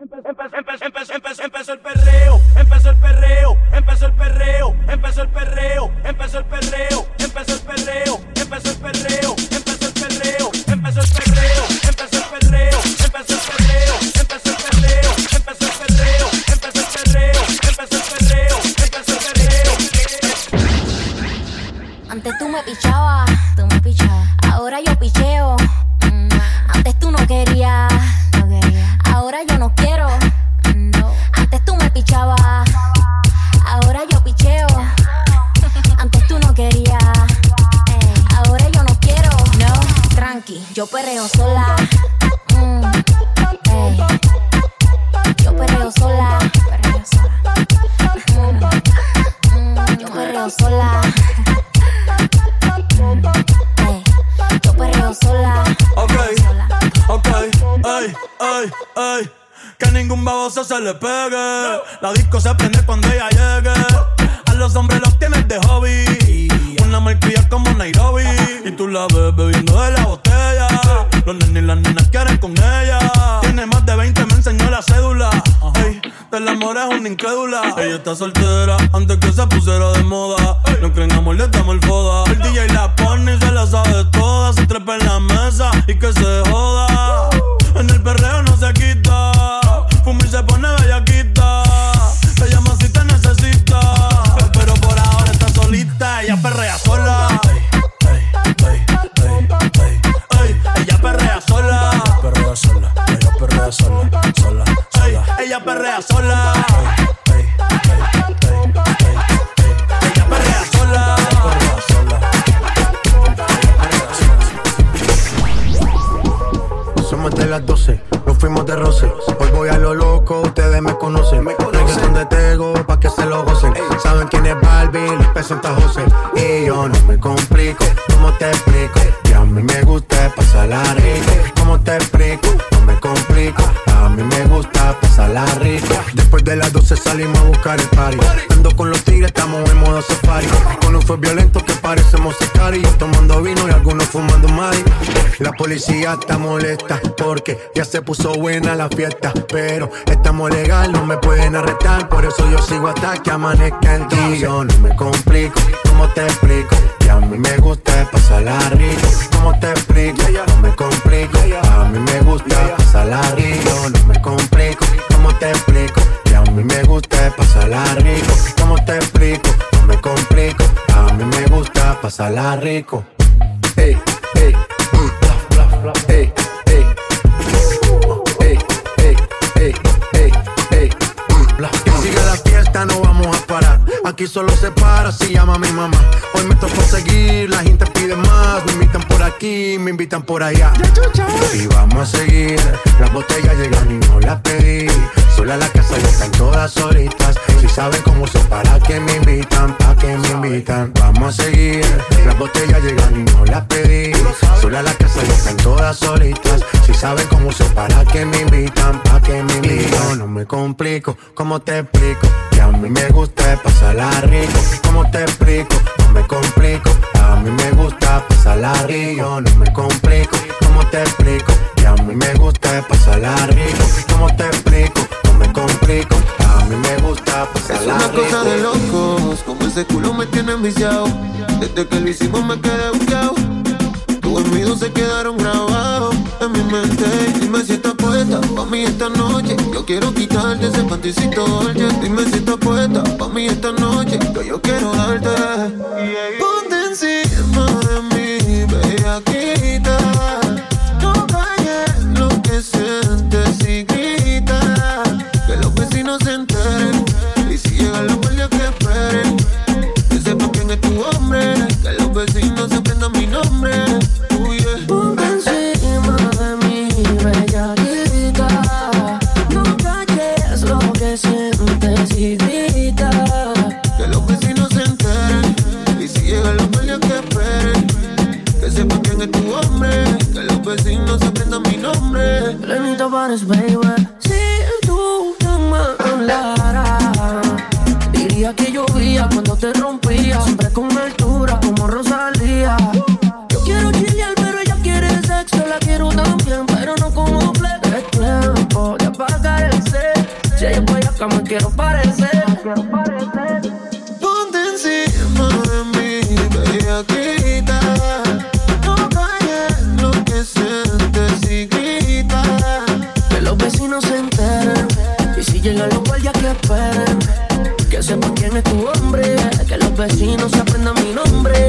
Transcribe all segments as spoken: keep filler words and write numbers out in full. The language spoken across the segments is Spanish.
Empezó, empezó, empezó, empezó el perreo, empezó el perreo, empezó el perreo, empezó el perreo, empezó el perreo, empezó el perreo, empezó el perreo, empezó el perreo, empezó el perreo, empezó el perreo, empezó el perreo, empezó el perreo, empezó el perreo, empezó el perreo, empezó el perreo, empezó el perreo. Antes tú me pichabas, tú me pichabas, ahora yo picheo. Antes tú no querías, ahora yo no quiero. Antes tú me pichabas, ahora yo picheo. Antes tú no querías, ey, ahora yo no quiero. No, tranqui, yo perreo sola. Mm, ey, yo perreo sola. Perreo sola. Mm, yo perreo sola. Ey, yo perreo sola. Ok, ok, ay, ay, ay. Que ningún baboso se le pegue. La disco se prende cuando ella llegue. A los hombres los tienes de hobby. Una marquilla como Nairobi. Y tú la ves bebiendo de la botella. Los nenes y las nenas quieren con ella. Tiene más de veinte, me enseñó la cédula. Ey, del amor es una incrédula. Ella está soltera antes que se pusiera de moda. No creen amor, le damos el foda. El D J la pone y se la sabe toda. Se trepa en la mesa y que se joda. En el perreo no se quita. Fumir se pone bellaquita. Te llama si te necesita. Pero por ahora está solita. Ella perrea sola. Ey, ey, ey, ey, ey. Ella perrea sola. Perrea sola. Ella perrea sola. Sola, sola. Ey, ella perrea sola. Ey, ey, ey, ey, ey, ey. Ella perrea sola. Perrea sola. Somos de las doce. Nos fuimos de roce. Hoy voy a lo loco, ustedes me conocen. Me conocen donde tengo, pa' que se lo gocen. Ey. Saben quién es Barbie, les presenta José. Y yo no me complico, ¿cómo te explico? Que a mí me gusta pasarla rico. ¿Cómo te explico? No me complico. A mí me gusta pasarla rico. Después de las doce salimos a buscar el party. Ando con los tigres, estamos en modo safari. Con un fue violento que parecemos sicari. Tomando vino y algunos fumando mari. La policía está molesta porque ya se puso buena la fiesta, pero estamos legal, no me pueden arrestar. Por eso yo sigo hasta que amanezca en ti. Yo no me complico, ¿cómo te explico? Que a mí me gusta pasarla rico. ¿Cómo te explico? No me complico. A mí me gusta pasarla rico. No me complico, ¿cómo te explico? Que a mí me gusta pasarla rico. ¿Cómo te explico? No me complico. A mí me gusta pasarla rico. Ey, ey, ey, ey. Ey, ey, ey, que siga la fiesta, no vamos a parar. Aquí solo se para si llama mi mamá. Hoy me tocó seguir, la gente pide más. Me invitan por aquí, me invitan por allá. Y vamos a seguir. Las botellas llegan y no las pedí. Sola la casa ya están todas solitas. Si saben cómo son, para que me invitan, pa' que me invitan. Vamos a seguir. Las botellas llegan y no las pedí. Sola la casa ya están todas solitas. Si saben cómo son, para que me invitan, pa' que me invitan. No me complico, ¿cómo te explico? Que a mí me gusta pasarla rico. ¿Cómo te explico? No me complico. A mí me gusta pasarla rico. No me complico. ¿Cómo te explico? Que a mí me gusta pasarla rico. ¿Cómo te explico? No me complico. A mí me gusta pasarla rico. Es una cosa de locos. Como ese culo me tiene enviciado. Desde que lo hicimos me quedé buqueado. Tus amigos se quedaron grabados en mi mente. Dime si estás puesta pa' mí esta noche. Yo quiero quitarte ese pantisito dolce. Dime si estás puesta pa' mí esta noche. Que yo quiero darte. Ponte encima de mí, bellaquita. No calles lo que sientes y grita. Que los vecinos se enteren. Y si llegan los guardias que esperen. Que sepan quién es tu hombre. Que los vecinos se prendan mi nombre. Ponte encima de mí, bellaquita. No calles igual. Si tú no me hablaras, diría que llovía cuando te rompía. Siempre con altura como Rosalía. Yo quiero chilear, pero ella quiere sexo. La quiero también, pero no como flex. Es tiempo de apagar el set. Si ella voy acá me quiero parecer. Ponte encima de mí, bellaquita. No calles lo que sientes y grita. Que los vecinos se enteren. Y si llegan los guardias que esperen. Que sepan quién es tu hombre. Que los vecinos aprendan mi nombre.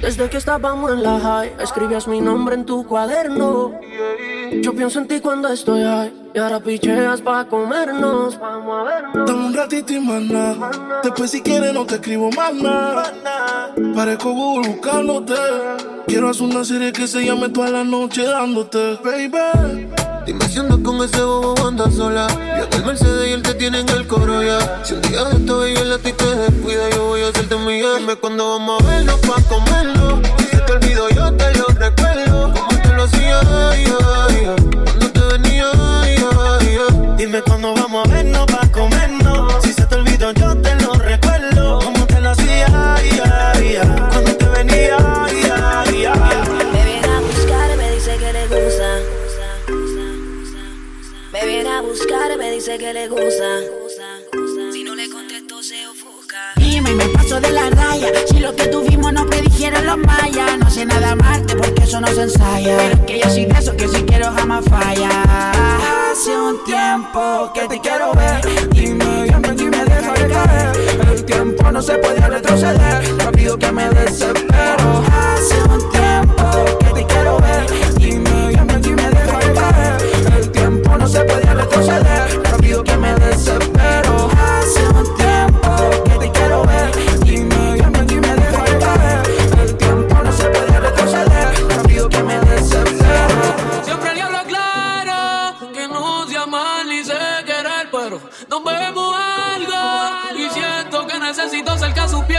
Desde que estábamos en la high, escribías mi nombre en tu cuaderno. Yo pienso en ti cuando estoy high. Y ahora picheas pa' comernos. Vamos a vernos. Dame un ratito y maná. Después si quieres no te escribo más nada. Parezco Google buscándote. Quiero hacer una serie que se llame toda la noche dándote. Baby, dime si andas con ese bobo andas sola. Yo en el Mercedes y él te tiene en el Corolla. Si un día de esto y él a ti te descuida, yo voy a hacerte mi arma. Cuando vamos a vernos pa' comernos. Si te olvido yo te lo recuerdo. Como te lo hacía, ay, ay, ay. Cuando te venía, ay, ay, ay. Dime cuando vamos a vernos pa' comernos. Si se te olvido yo te lo recuerdo. Como te lo hacía, ay, ay, ay. Cuando te venía, ay, ay, ay. Me viene a buscar y me dice que le gusta. Me viene a buscar y me dice que le gusta. Si no le contesto se ofusca. Dime y me paso de la raya. Si lo que tuvimos no predijeron los mayas. No sé nada amarte porque eso no se ensaya. Pero es que yo soy de eso que si quiero jamás falla. Hace un tiempo que te quiero ver. Dime ya no me dejaré caer. El tiempo no se podía retroceder. Rápido que me desespero. Hace un tiempo que te quiero ver. Dime ya no me dejaré caer. No se podía retroceder, rápido que me desespero. Hace un tiempo que te quiero ver. Dime, ya no me dejaré caer. El tiempo no se podía retroceder, rápido que me desespero. Siempre le hablo claro, que no se aman ni sé querer, pero nos bebemos algo y siento que necesito cerca su piel.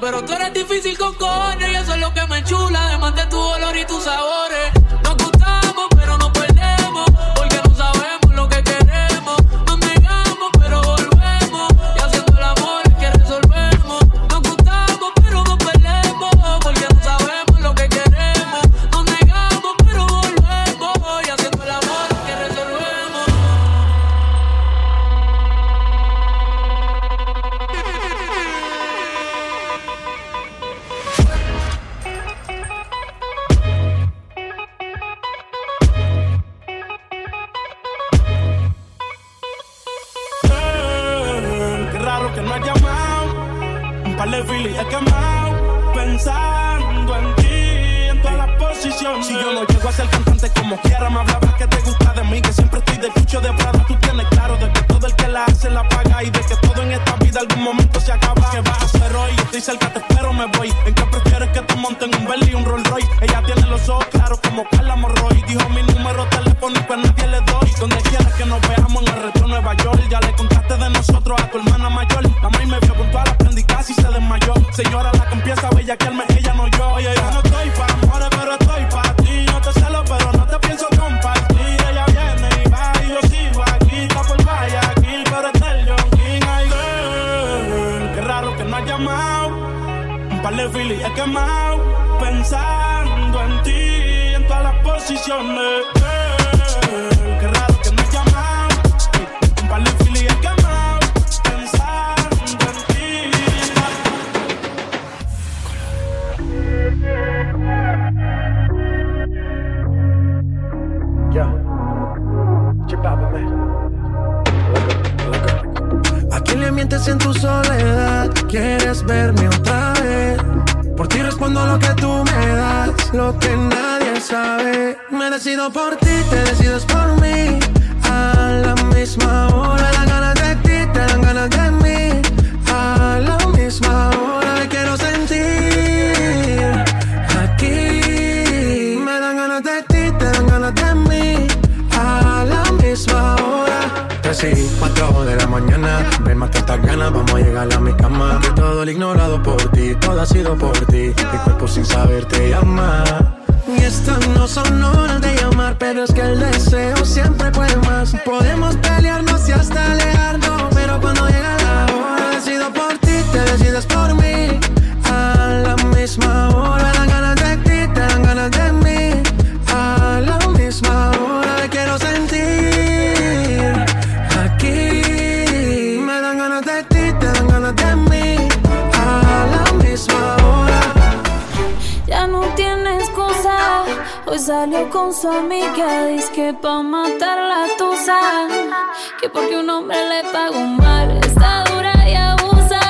Pero tú eres difícil con cojones y eso es lo que me enchula. Además de tu olor y tus sabores. Nos gustamos pero nos perdemos porque no sabemos lo que queremos. Nos negamos pero volvemos y haciendo el amor es que resolvemos. Nos gustamos pero nos perdemos porque no sabemos lo que queremos. Nos negamos pero volvemos y haciendo el amor es que resolvemos. Le fili he quemado pensando en ti en todas las posiciones. Si yo no llego a ser cantante como quiera, me hablabas que te gusta de mí, que siempre estoy de cucho de Prada. Tú tienes claro de que todo el que la hace la paga y de que todo en esta vida algún momento se acaba. ¿Qué vas a hacer hoy? Estoy cerca, te espero, me voy. ¿En qué prefieres que te monten un Bentley y un Rolls Royce? Ella tiene los ojos claros como Carla Morroy. Dijo mi número telefónico a nadie le doy. Donde quieras que nos veamos en el reto Nueva York. Ya le contaste de nosotros a tu hermana mayor. La maíz me vio con todas las prendas y casi se desmayó. Señora, la que empieza a bellaquearme, ella no yo. Oye, yo no estoy pa' amores, pero estoy pa' ti. Yo te celo, pero no te pienso compartir. Ella viene y va y yo sigo aquí. Está por Guayaquil, pero es del John King. Ay, girl, qué raro que no has llamado. Un par de filis he quemado pensando en ti en todas las posiciones. Girl, qué raro que no has llamado. Un par de filis he quemado pensando en ti. Yo, chip out, man. ¿Quién le mientes en tu soledad? ¿Quieres verme otra vez? Por ti respondo lo que tú me das, lo que nadie sabe. Me decido por ti, te decides por mí. A la misma hora, me dan ganas de ti, te dan ganas de mí. A la misma hora, me quiero sentir aquí. Me dan ganas de ti, te dan ganas de mí. A la misma hora. Tres y cuatro de la mañana, ven más que estas ganas, vamos a llegar a mi cama. De todo lo ignorado por ti, todo ha sido por ti. Mi cuerpo sin saber te llama. Y estas no son horas de llamar, pero es que el deseo siempre puede más. Podemos pelearnos y hasta alejarnos, pero cuando llega la hora, decido por ti, te decides por mí. A la misma hora, me dan ganas de ti, te dan ganas de mí. A la misma hora, te quiero sentir aquí. Me dan ganas de ti, te dan ganas de mí. A la misma hora. Ya no tienes cosa. Hoy salió con su amiga, dice que pa' matar la tusa, que porque un hombre le pagó mal, está dura y abusa.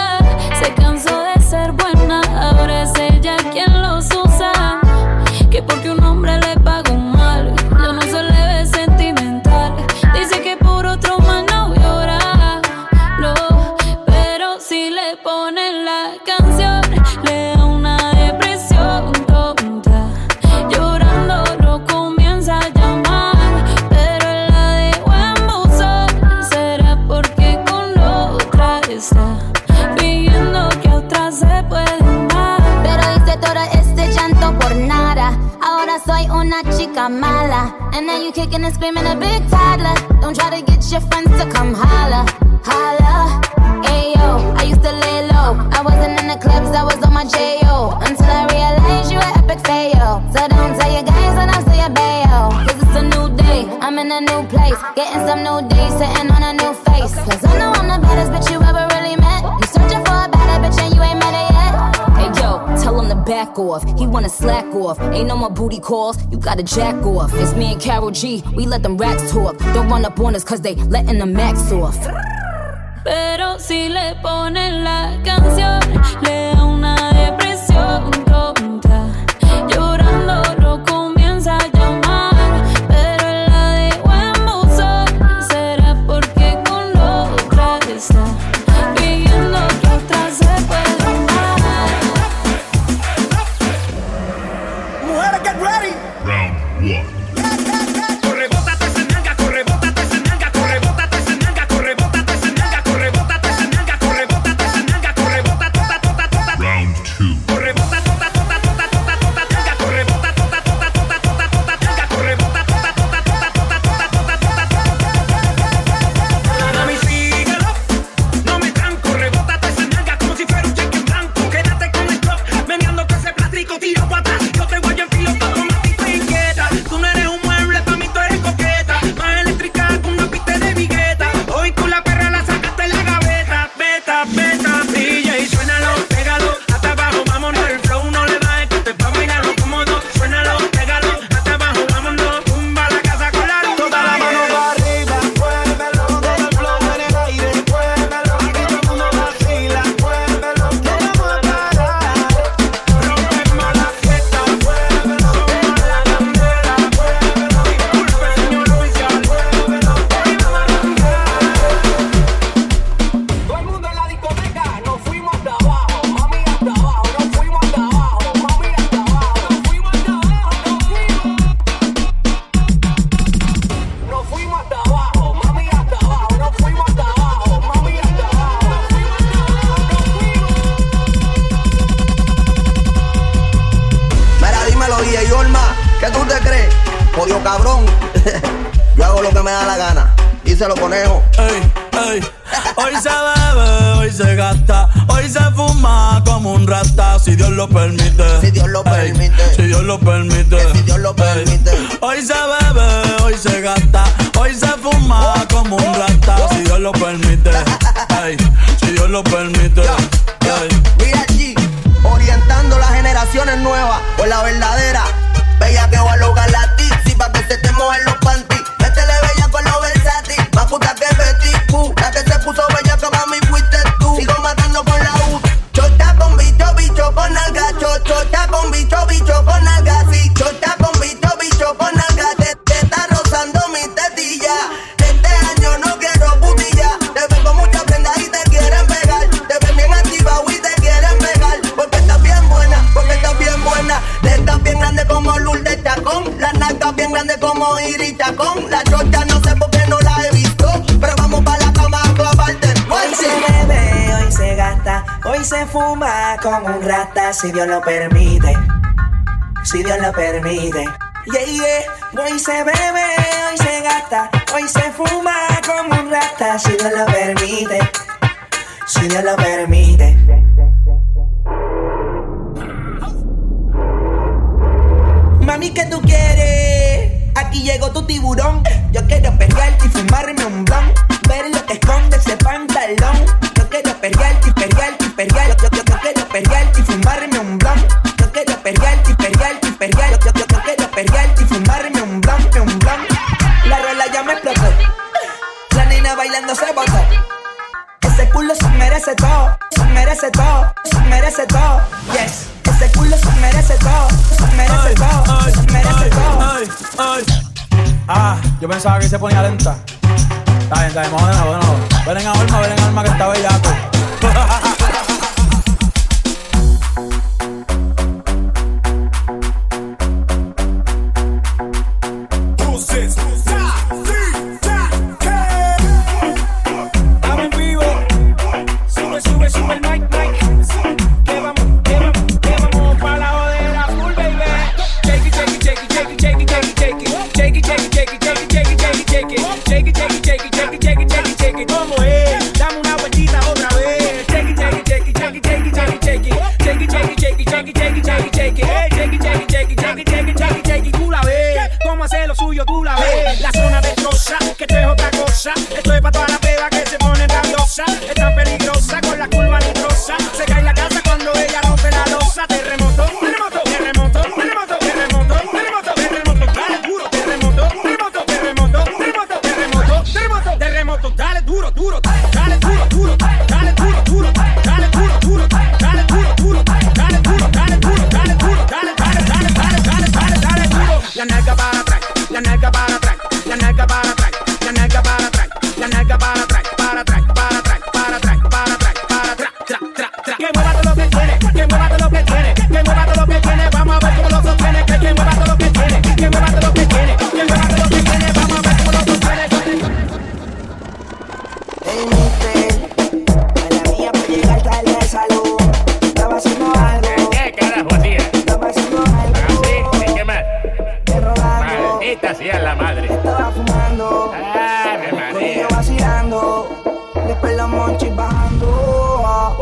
Se cansó de ser buena, ahora es ella quien los usa, que porque un hombre le pagó mal, ya no se le ve sentimental. Dice que por otro mal no llora, no, pero si le ponen la canción le da una depresión tonta. Pidiendo que otras se pueden dar, pero hice todo este llanto por nada. Ahora soy una chica mala. And now you kicking and screaming a big toddler. Don't try to get your friends to come holla, holla. Ayo, I used to lay low. I wasn't in the clubs, I was on my J O until I realized you were epic fail. So don't tell your guys when I say a bayo, 'cause it's a new day, I'm in a new place, getting some new days, sitting on a new face. 'Cause I know I'm the baddest bitch you ever really met. You searching for a better bitch and you ain't met it yet. Hey yo, tell him to back off, he wanna slack off. Ain't no more booty calls, you gotta jack off. It's me and Carol G, we let them racks talk. Don't run up on us 'cause they letting the max off. Pero si le ponen la canción, le da una depresión tonta. Llorando lo comienza a llamar, pero él la dejó en buzón. Será porque con la otra está pidiendo que otra se pueda amar. Mujeres, get ready. Round one. Puta que metí, la que se puso bella que mami fui. se fuma como un rata si Dios lo permite, si Dios lo permite. Yeah, yeah. Hoy se bebe, hoy se gasta, hoy se fuma como un rata si Dios lo permite, si Dios lo permite. Mami, ¿qué tú quieres? Aquí llegó tu tiburón. Yo quiero perrearte y fumarme un blunt, ver lo que esconde ese pantalón. Yo quiero perrearte y perrearte y perrearte. Yo, yo, yo quiero perrearte y fumarme un blunt. Yo quiero perrearte y perrearte y perrearte. Yo, yo, yo quiero perrearte y fumarme un blunt, un blunt. La rola ya me explotó, la nena bailando se botó. Ese culo se merece todo, se merece todo, se merece todo. Yes. Ese culo se merece todo, se merece todo, se merece todo. Ah, yo pensaba que se ponía lenta. Está bien, está bien, bueno, bueno. Ven en alma, ven en alma que está bellaco.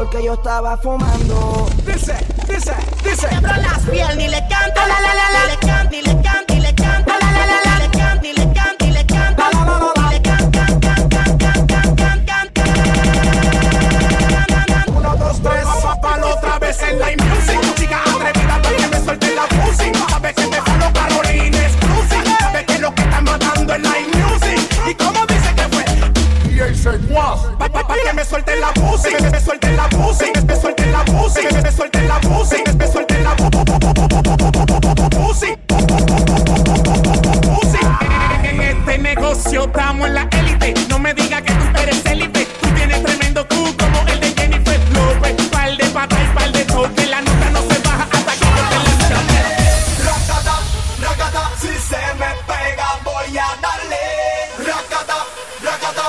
Porque yo estaba fumando. Dice, dice, dice. Te abro las piernas y le canto la la la la. Le canto y le canto y le canto la la la la. Le canto y le canto y le canto la la la la. Le canto, canto, canto, canto, canto, canto. Uno, dos, tres. Papá, otra vez en la music. Música atrevida hasta que me suelte la música. A veces me jalo Carolina Exclusive. Sabes que lo que están matando es la music. Y como dice que fue. Y él se guas. Que me suelte la música, que me suelte la música, que me suelte la música, que me suelte la música, que me suelte la música. En este negocio estamos en la élite. No me digas que tú eres élite. Tú tienes tremendo Q como el de Jennifer López. Pal de pata y pal de toque. La nota no se baja hasta que no te la chame. Racata, racata, si se me pega voy a darle. Racata, racata.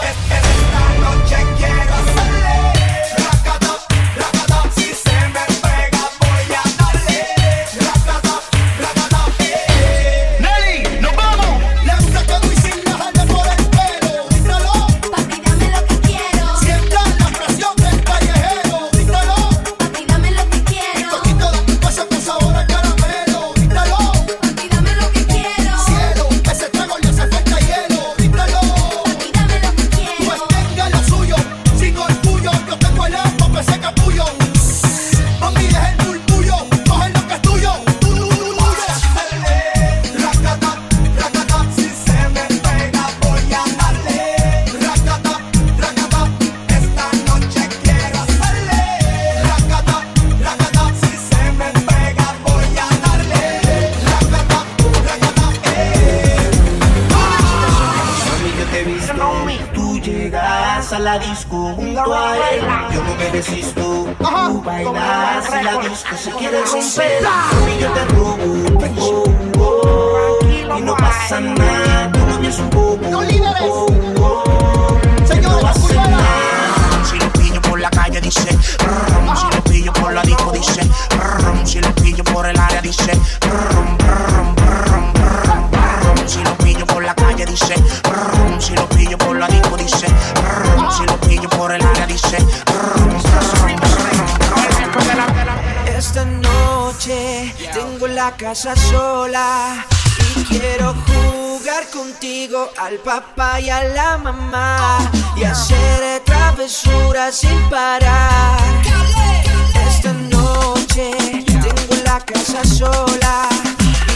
La disco junto a él, yo no me resisto. Tú bailas y la disco se quiere romper. Y yo te robo, oh, oh, y no pasa nada. Tú no eres un bobo, oh, oh, y no pasa nada. Si lo pillo por la calle dice, si lo pillo por el área dice. Esta noche tengo la casa sola y quiero jugar contigo al papá y a la mamá y hacer travesuras sin parar. Esta noche tengo la casa sola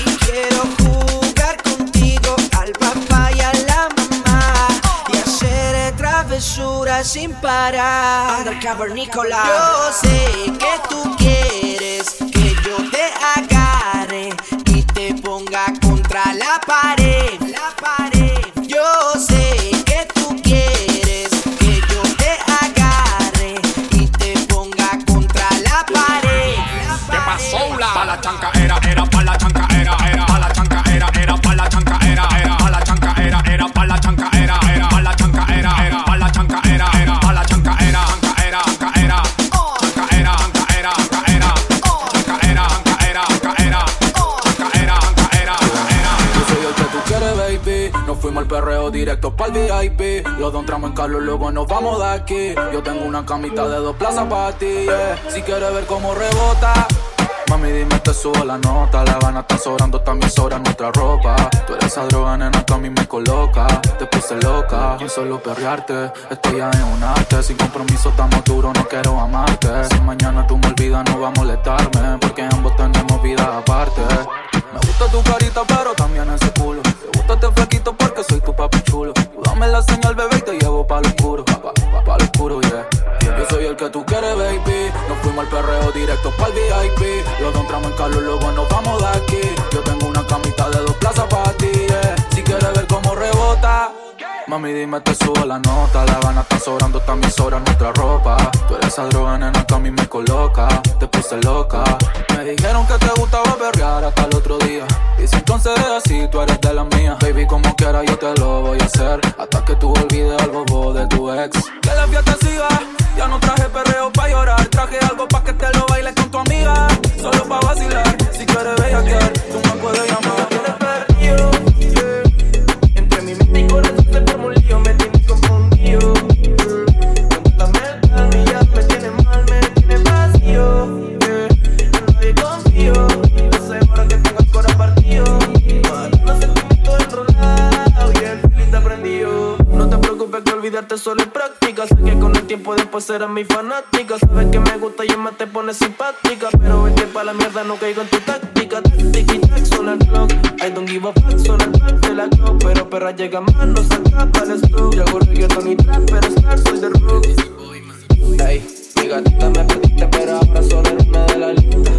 y quiero jugar contigo al papá y a la mamá y hacer travesuras sin parar. Undercover Nicolás. Yo sé que tú quieres que yo te agarre y te ponga contra la pared, la pared. Yo sé que tú quieres que yo te agarre y te ponga contra la pared, la pared. ¿Qué pasó? La pa' la chanca era, era pa' la chanca era, era pa' la chanca era, era pa' la chanca era, era pa' la chanca era, era pa' la chanca era, era pa' la chanca era, era pa' la chanca era, era pa' la chanca era, chanca era, chanca era, chanca era, chanca era, chanca era, chanca era, chanca era, chanca era, chanca era, chanca era, chanca era. Yo soy el que tú quieres, baby. Nos fuimos al perreo directo pa'l V I P. Los dos entramos en Carlos, luego nos vamos de aquí. Yo tengo una camita de dos plazas pa' ti. Si quieres ver cómo rebota. Mami, dime, te subo la nota. La gana está sobrando, también sobra nuestra ropa. Tú eres esa droga, nena, que a mí me coloca. Te puse loca, yo solo perrearte. Estoy ya en un arte, sin compromiso estamos duros, no quiero amarte. Si mañana tú me olvidas, no va a molestarme, porque ambos tenemos vida aparte. Me gusta tu carita, pero también ese culo. Te gusta este flaquito porque soy tu papi chulo. Tú dame la señal, bebé, y te llevo pa' lo oscuro. Pa', pa', pa', pa' lo oscuro, yeah. Yo soy el que tú quieres, baby. Nos fuimos al perreo directo pa'l V I P. Los dos entramos en Carlos, luego nos vamos de aquí. Yo tengo una camita de dos plazas pa' ti, yeah. Si quieres ver cómo rebota. Mami, dime, te subo la nota. La gana está sobrando, también sobra nuestra ropa. Tú eres esa droga, nena, que a mí me coloca. Te puse loca. Me dijeron que te gustaba perrear hasta el otro día. Y si entonces es así, tú eres de la mía. Baby, como quiera yo te lo voy a hacer, hasta que tú olvides al bobo de tu ex. Que la fiesta siga. Ya no traje perreo pa' llorar. Traje algo pa' que te lo bailes con tu amiga. Solo pa' vacilar. Si quieres bellaquear, tú me puedes llamar. Olvidarte solo es práctica. Sé que con el tiempo después serás mi fanática. Sabes que me gusta y más te pones simpática. Pero es que pa' la mierda no caigo en tu táctica. Tiki tac, suena el clock. I don't give a fuck, suena el pack de la clock. Pero perra llega más, no se acaba el stroke. Yo hago reggaeton y trap, pero star soy de rock. Ey, mi gatita me perdiste, pero ahora solo eres una de la lista.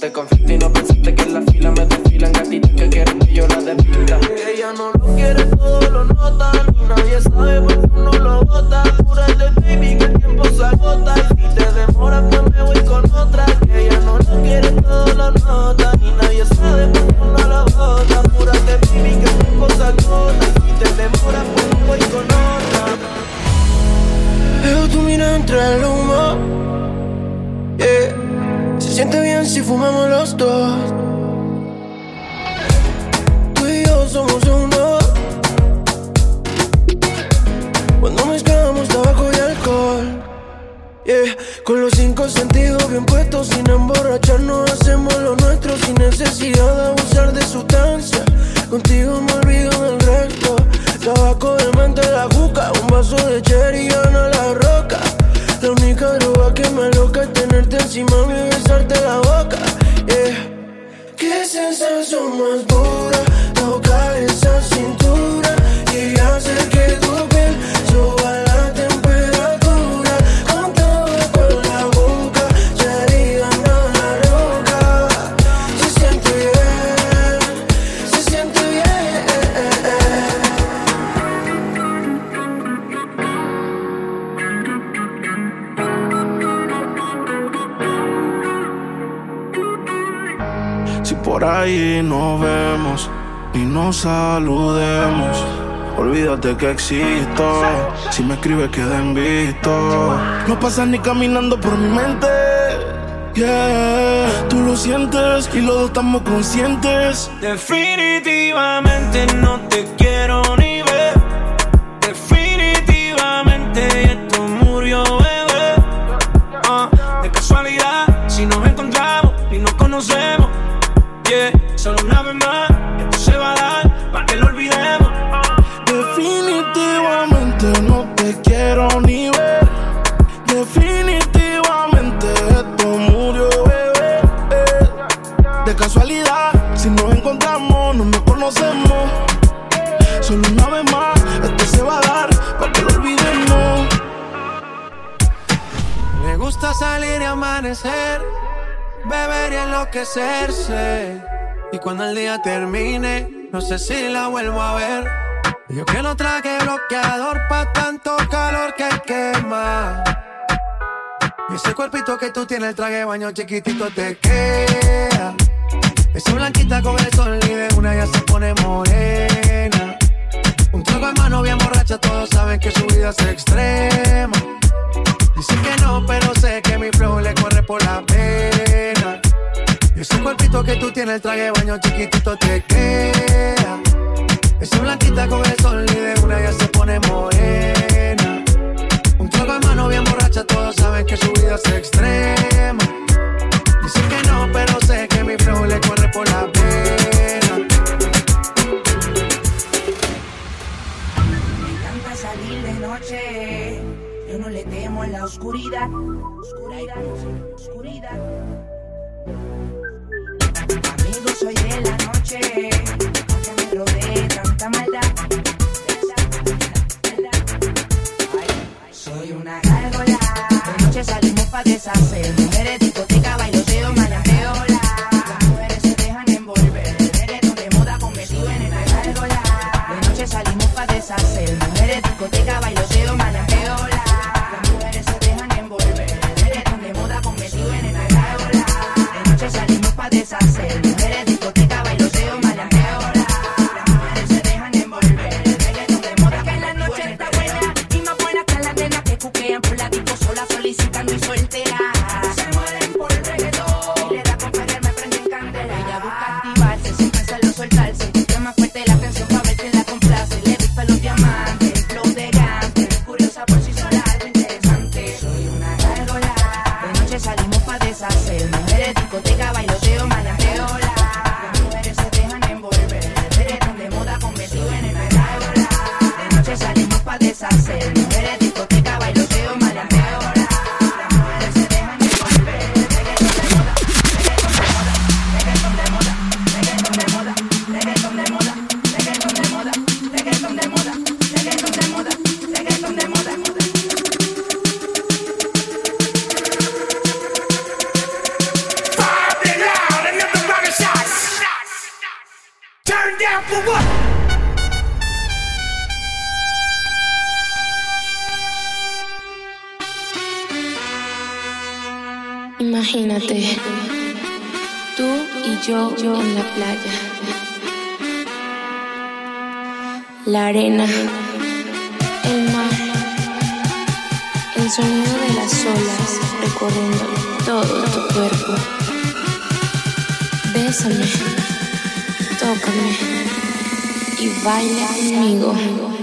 Te confieso y no pensaste que en la fila me desfilan gatitas que quieren que yo la despida. Ella no lo quiere, todo lo nota. Y nadie sabe por qué uno lo bota. Júrale, baby, que el tiempo se agota. Y si te demoras, pues me voy con otra. Ella no lo quiere, todo lo nota. Y nadie sabe por qué uno lo bota. Júrale, baby, que el tiempo se agota. Y si te demoras, pues me voy con otra. Veo tu mirada entre el humo. Yeah. Se siente bien si fumamos los dos. Tú y yo somos uno. Cuando mezclamos tabaco y alcohol, yeah. Con los cinco sentidos bien puestos, sin emborracharnos hacemos lo nuestro, sin necesidad de abusar de sustancia. Contigo me olvido del resto. Tabaco de manta, la juca, un vaso de cherry, gana la roca. La única droga que me loca es tenerte encima y besarte la boca, yeah. Qué sensación más pura, tocar esa cintura y hacer que tu piel suba la temperatura. Con tabaco en la boca, sería nada loca. Se siente bien, se siente bien. Si por ahí nos vemos y nos saludemos, olvídate que existo. Si me escribes queden visto. No pasas ni caminando por mi mente, yeah. Tú lo sientes y los dos estamos conscientes. Definitivamente no te quiero ni ver. Definitivamente esto murió Definitivamente esto murió, bebé, eh. De casualidad, si nos encontramos, no nos conocemos. Solo una vez más, esto se va a dar, para que lo olvidemos. Me gusta salir y amanecer, beber y enloquecerse. Y cuando el día termine, no sé si la vuelvo a ver. Yo que no traje bloqueador pa' tanto calor que quema. Y ese cuerpito que tú tienes, el traje de baño chiquitito te queda. Esa blanquita con el sol y de una ya se pone morena. Un trago en mano bien borracha, todos saben que su vida es extrema. Dicen que no, pero sé que mi flow le corre por la pena. Y ese cuerpito que tú tienes, el traje de baño chiquitito te queda. Esa blanquita con el sol y de una ya se pone morena. Un trago en mano bien borracha, todos saben que su vida es extrema. Dicen que no, pero sé que mi flow le corre por la pena. Me encanta salir de noche, yo no le temo en la oscuridad. Oscuridad, oscuridad. Amigo, soy de la noche, que me rodee tanta maldad. Soy una gárgola. De noche salimos pa' deshacer. Mujeres, discoteca, bailoteo, mañaneo. Las mujeres se dejan envolver. Reggaeton de moda con vestido en una gárgola. De noche salimos pa' deshacer. Mujeres, discoteca, bailoteo, mañaneo. Las mujeres se dejan envolver. Reggaeton de moda con vestido en una gárgola. De noche salimos pa' deshacer. Mujeres, discoteca, bailoteo, mañaneo. Las mujeres se dejan envolver. Reggaeton de moda con la noche está buena. Y más buena que las nenas que cuquean por la disco sola, solicitando y soltera. Se mueren por el reggaetón. Y le da con perder, me prenden candela. Ella busca activarse, sin pensarlo soltarse. Encuentra más fuerte la canción pa' ver quién la complace. Le gusta los diamantes, el flow de gante. Curiosa por sí sola, algo interesante. Soy una gárgola. De noche salimos pa' deshacer. Mujeres, discoteca, bailoteo. Hacer mujeres, discoteca, bailoteo, malandreo. Las mujeres se dejan envolver. Reggaeton de moda, reggaeton de moda, reggaeton de moda, reggaeton de moda, reggaeton de moda, reggaeton de moda, reggaeton de moda, reggaeton de moda, reggaeton de moda. Fire it loud and let the rocket shots. Turn down for what? Imagínate, tú y yo, yo en la playa, la arena, el mar, el sonido de las olas recorriendo todo tu cuerpo. Bésame, tócame y baila conmigo.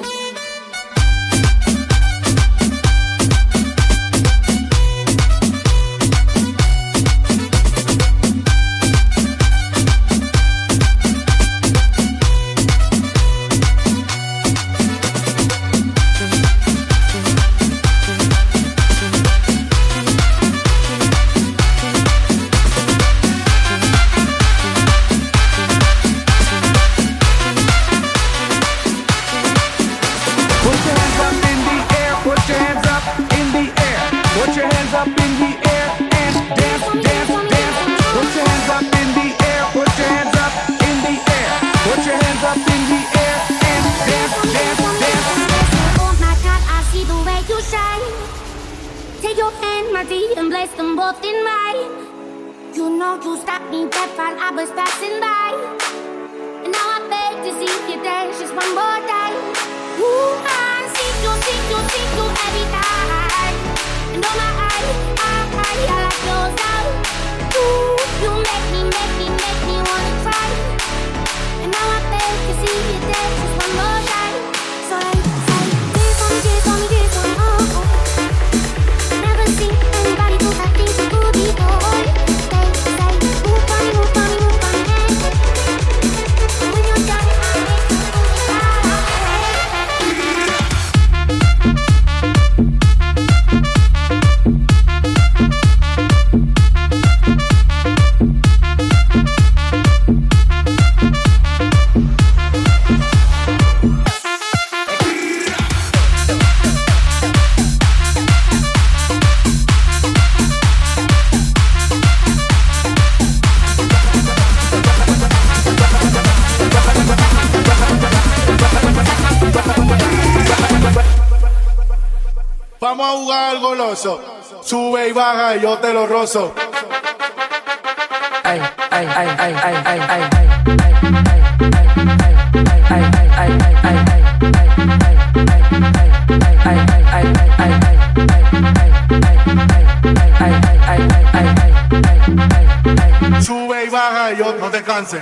a jugar goloso. Sube y baja y yo te lo rozo. Ay, ay, ay, ay, ay, ay, ay, ay, ay, ay, ay, ay, ay, ay. Sube y baja y yo no te canse.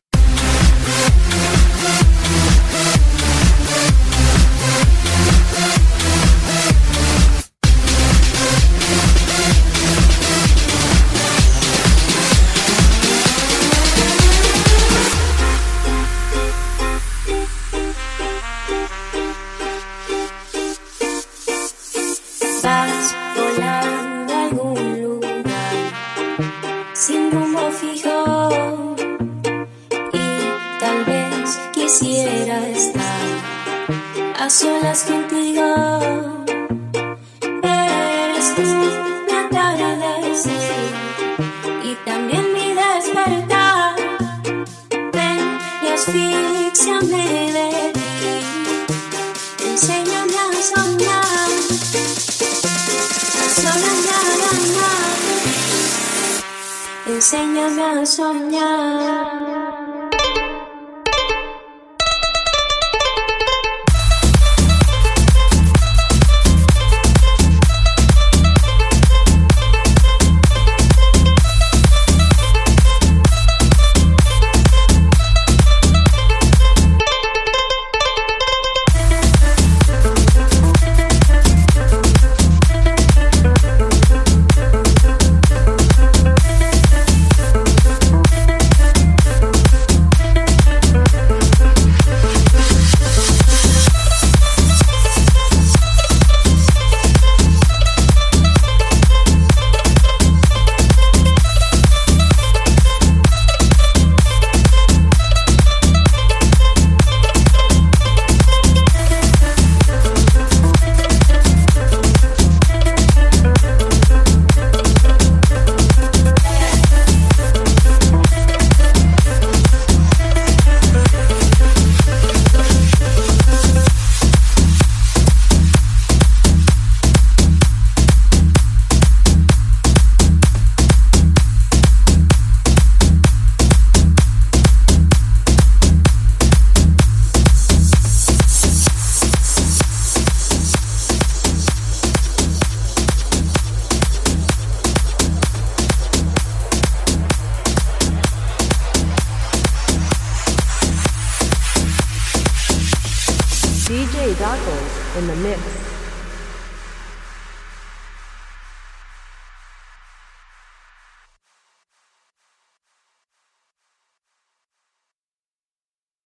D J Dockles in the mix.